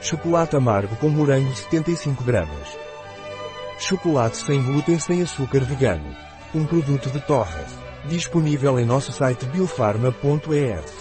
Chocolate amargo com morango 75 gramas. Chocolate sem glúten sem açúcar vegano. Um produto de Torras. Disponível em nosso site biofarma.es.